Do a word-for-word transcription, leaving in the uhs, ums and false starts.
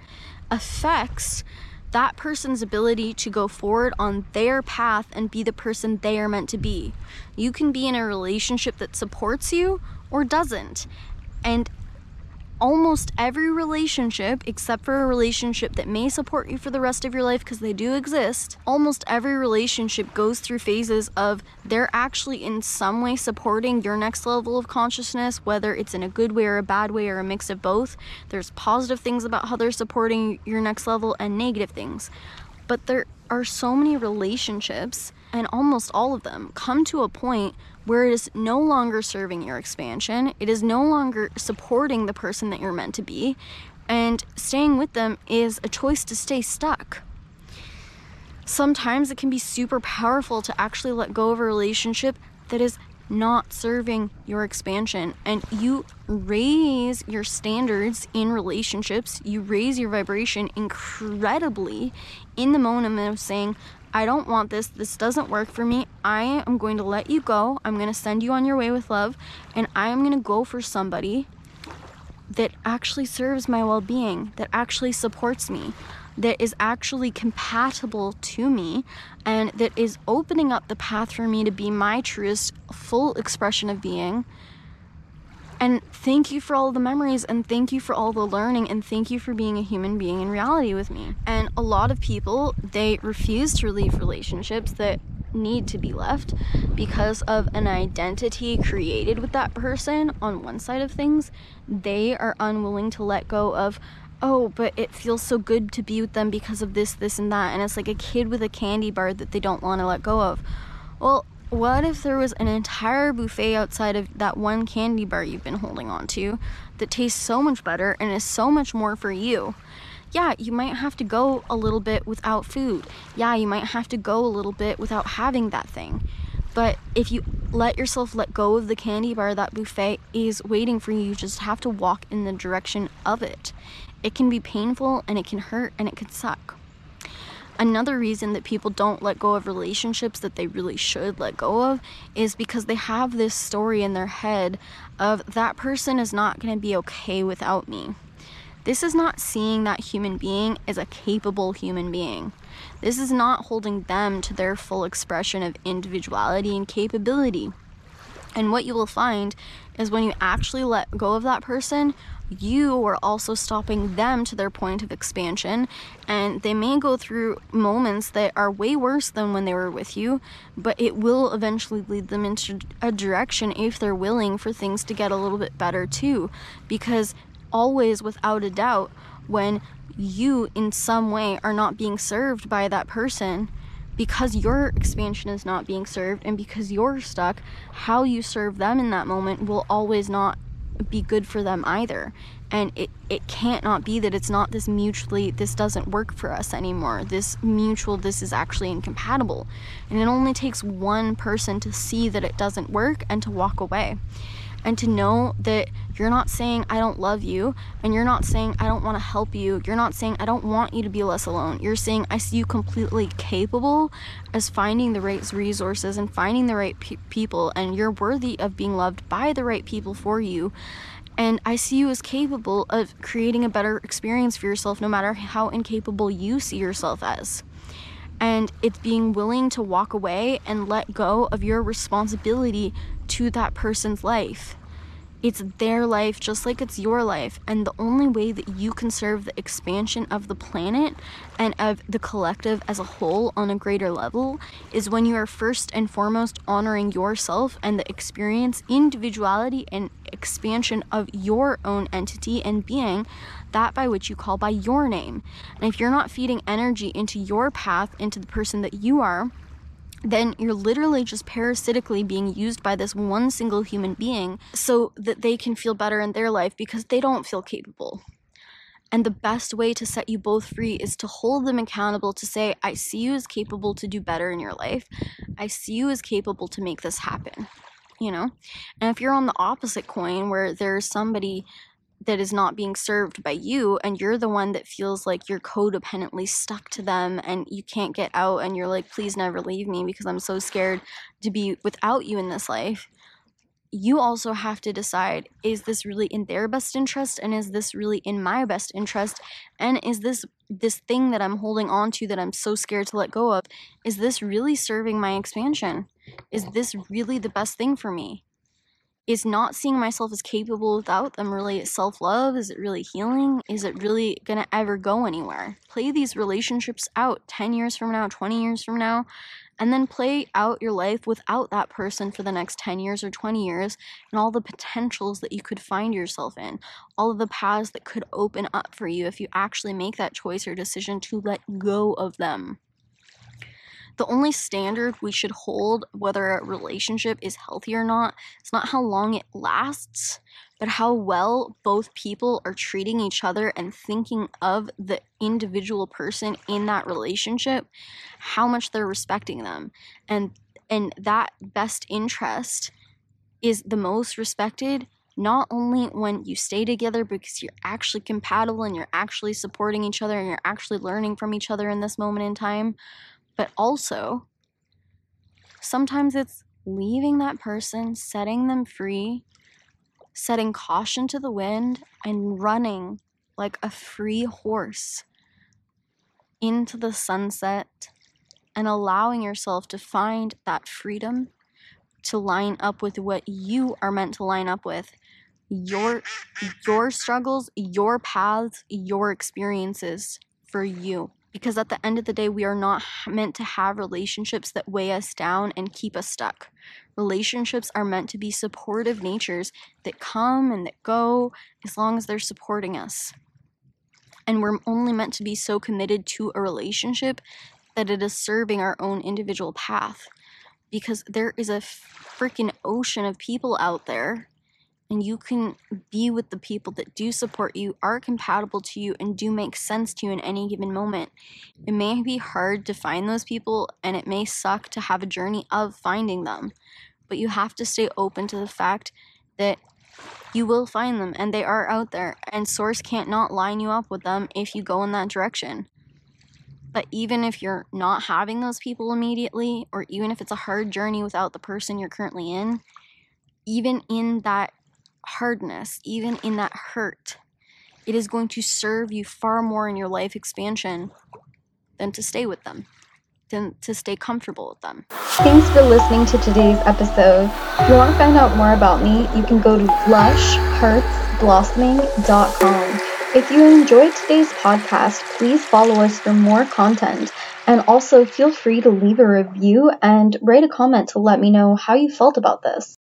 affects that person's ability to go forward on their path and be the person they are meant to be. You can be in a relationship that supports you or doesn't. And almost every relationship, except for a relationship that may support you for the rest of your life, because they do exist, almost every relationship goes through phases of they're actually in some way supporting your next level of consciousness, whether it's in a good way or a bad way or a mix of both. There's positive things about how they're supporting your next level and negative things. But there are so many relationships, and almost all of them come to a point where it is no longer serving your expansion. It is no longer supporting the person that you're meant to be, and staying with them is a choice to stay stuck. Sometimes it can be super powerful to actually let go of a relationship that is not serving your expansion, and you raise your standards in relationships. You raise your vibration incredibly in the moment of saying, I don't want this, this doesn't work for me, I am going to let you go, I'm going to send you on your way with love, and I am going to go for somebody that actually serves my well-being, that actually supports me, that is actually compatible to me, and that is opening up the path for me to be my truest, full expression of being. And thank you for all the memories, and thank you for all the learning, and thank you for being a human being in reality with me. And a lot of people, they refuse to leave relationships that need to be left because of an identity created with that person on one side of things. They are unwilling to let go of, oh, but it feels so good to be with them because of this, this, and that. And it's like a kid with a candy bar that they don't want to let go of. Well, what if there was an entire buffet outside of that one candy bar you've been holding on to that tastes so much better and is so much more for you? Yeah, you might have to go a little bit without food. Yeah, you might have to go a little bit without having that thing. But if you let yourself let go of the candy bar, that buffet is waiting for you. You just have to walk in the direction of it. It can be painful, and it can hurt, and it can suck. Another reason that people don't let go of relationships that they really should let go of is because they have this story in their head of, that person is not going to be okay without me. This is not seeing that human being as a capable human being. This is not holding them to their full expression of individuality and capability. And what you will find is, when you actually let go of that person, you are also stopping them to their point of expansion, and they may go through moments that are way worse than when they were with you, but it will eventually lead them into a direction, if they're willing, for things to get a little bit better too. Because always, without a doubt, when you in some way are not being served by that person, because your expansion is not being served and because you're stuck, how you serve them in that moment will always not be good for them either. And it, it can't not be that it's not this mutually, this doesn't work for us anymore, this mutual, this is actually incompatible. And it only takes one person to see that it doesn't work and to walk away. And to know that you're not saying, I don't love you, and you're not saying, I don't want to help you, you're not saying, I don't want you to be less alone. You're saying, I see you completely capable as finding the right resources and finding the right pe- people, and you're worthy of being loved by the right people for you. And I see you as capable of creating a better experience for yourself, no matter how incapable you see yourself as. And it's being willing to walk away and let go of your responsibility to that person's life. It's their life just like it's your life. And the only way that you can serve the expansion of the planet and of the collective as a whole on a greater level is when you are first and foremost honoring yourself and the experience, individuality, and expansion of your own entity and being, that by which you call by your name. And if you're not feeding energy into your path, into the person that you are, then you're literally just parasitically being used by this one single human being so that they can feel better in their life because they don't feel capable. And the best way to set you both free is to hold them accountable, to say, I see you as capable to do better in your life. I see you as capable to make this happen, you know? And if you're on the opposite coin where there's somebody that is not being served by you and you're the one that feels like you're codependently stuck to them and you can't get out and you're like, please never leave me because I'm so scared to be without you in this life, you also have to decide, is this really in their best interest, and is this really in my best interest, and is this this thing that I'm holding on to that I'm so scared to let go of, is this really serving my expansion? Is this really the best thing for me? Is not seeing myself as capable without them really self-love? Is it really healing? Is it really going to ever go anywhere? Play these relationships out ten years from now, twenty years from now, and then play out your life without that person for the next ten years or twenty years, and all the potentials that you could find yourself in, all of the paths that could open up for you if you actually make that choice or decision to let go of them. The only standard we should hold, whether a relationship is healthy or not, it's not how long it lasts, but how well both people are treating each other and thinking of the individual person in that relationship, how much they're respecting them. And and that best interest is the most respected, not only when you stay together because you're actually compatible and you're actually supporting each other and you're actually learning from each other in this moment in time, but also, sometimes it's leaving that person, setting them free, setting caution to the wind, and running like a free horse into the sunset and allowing yourself to find that freedom to line up with what you are meant to line up with. Your, your struggles, your paths, your experiences for you. Because at the end of the day, we are not meant to have relationships that weigh us down and keep us stuck. Relationships are meant to be supportive natures that come and that go as long as they're supporting us. And we're only meant to be so committed to a relationship that it is serving our own individual path. Because there is a freaking ocean of people out there. And you can be with the people that do support you, are compatible to you, and do make sense to you in any given moment. It may be hard to find those people, and it may suck to have a journey of finding them. But you have to stay open to the fact that you will find them, and they are out there. And source can't not line you up with them if you go in that direction. But even if you're not having those people immediately, or even if it's a hard journey without the person you're currently in, even in that hardness, even in that hurt, it is going to serve you far more in your life expansion than to stay with them, than to stay comfortable with them. Thanks for listening to today's episode. If you want to find out more about me, you can go to blush hearts blossoming dot com. If you enjoyed today's podcast, please follow us for more content. And also feel free to leave a review and write a comment to let me know how you felt about this.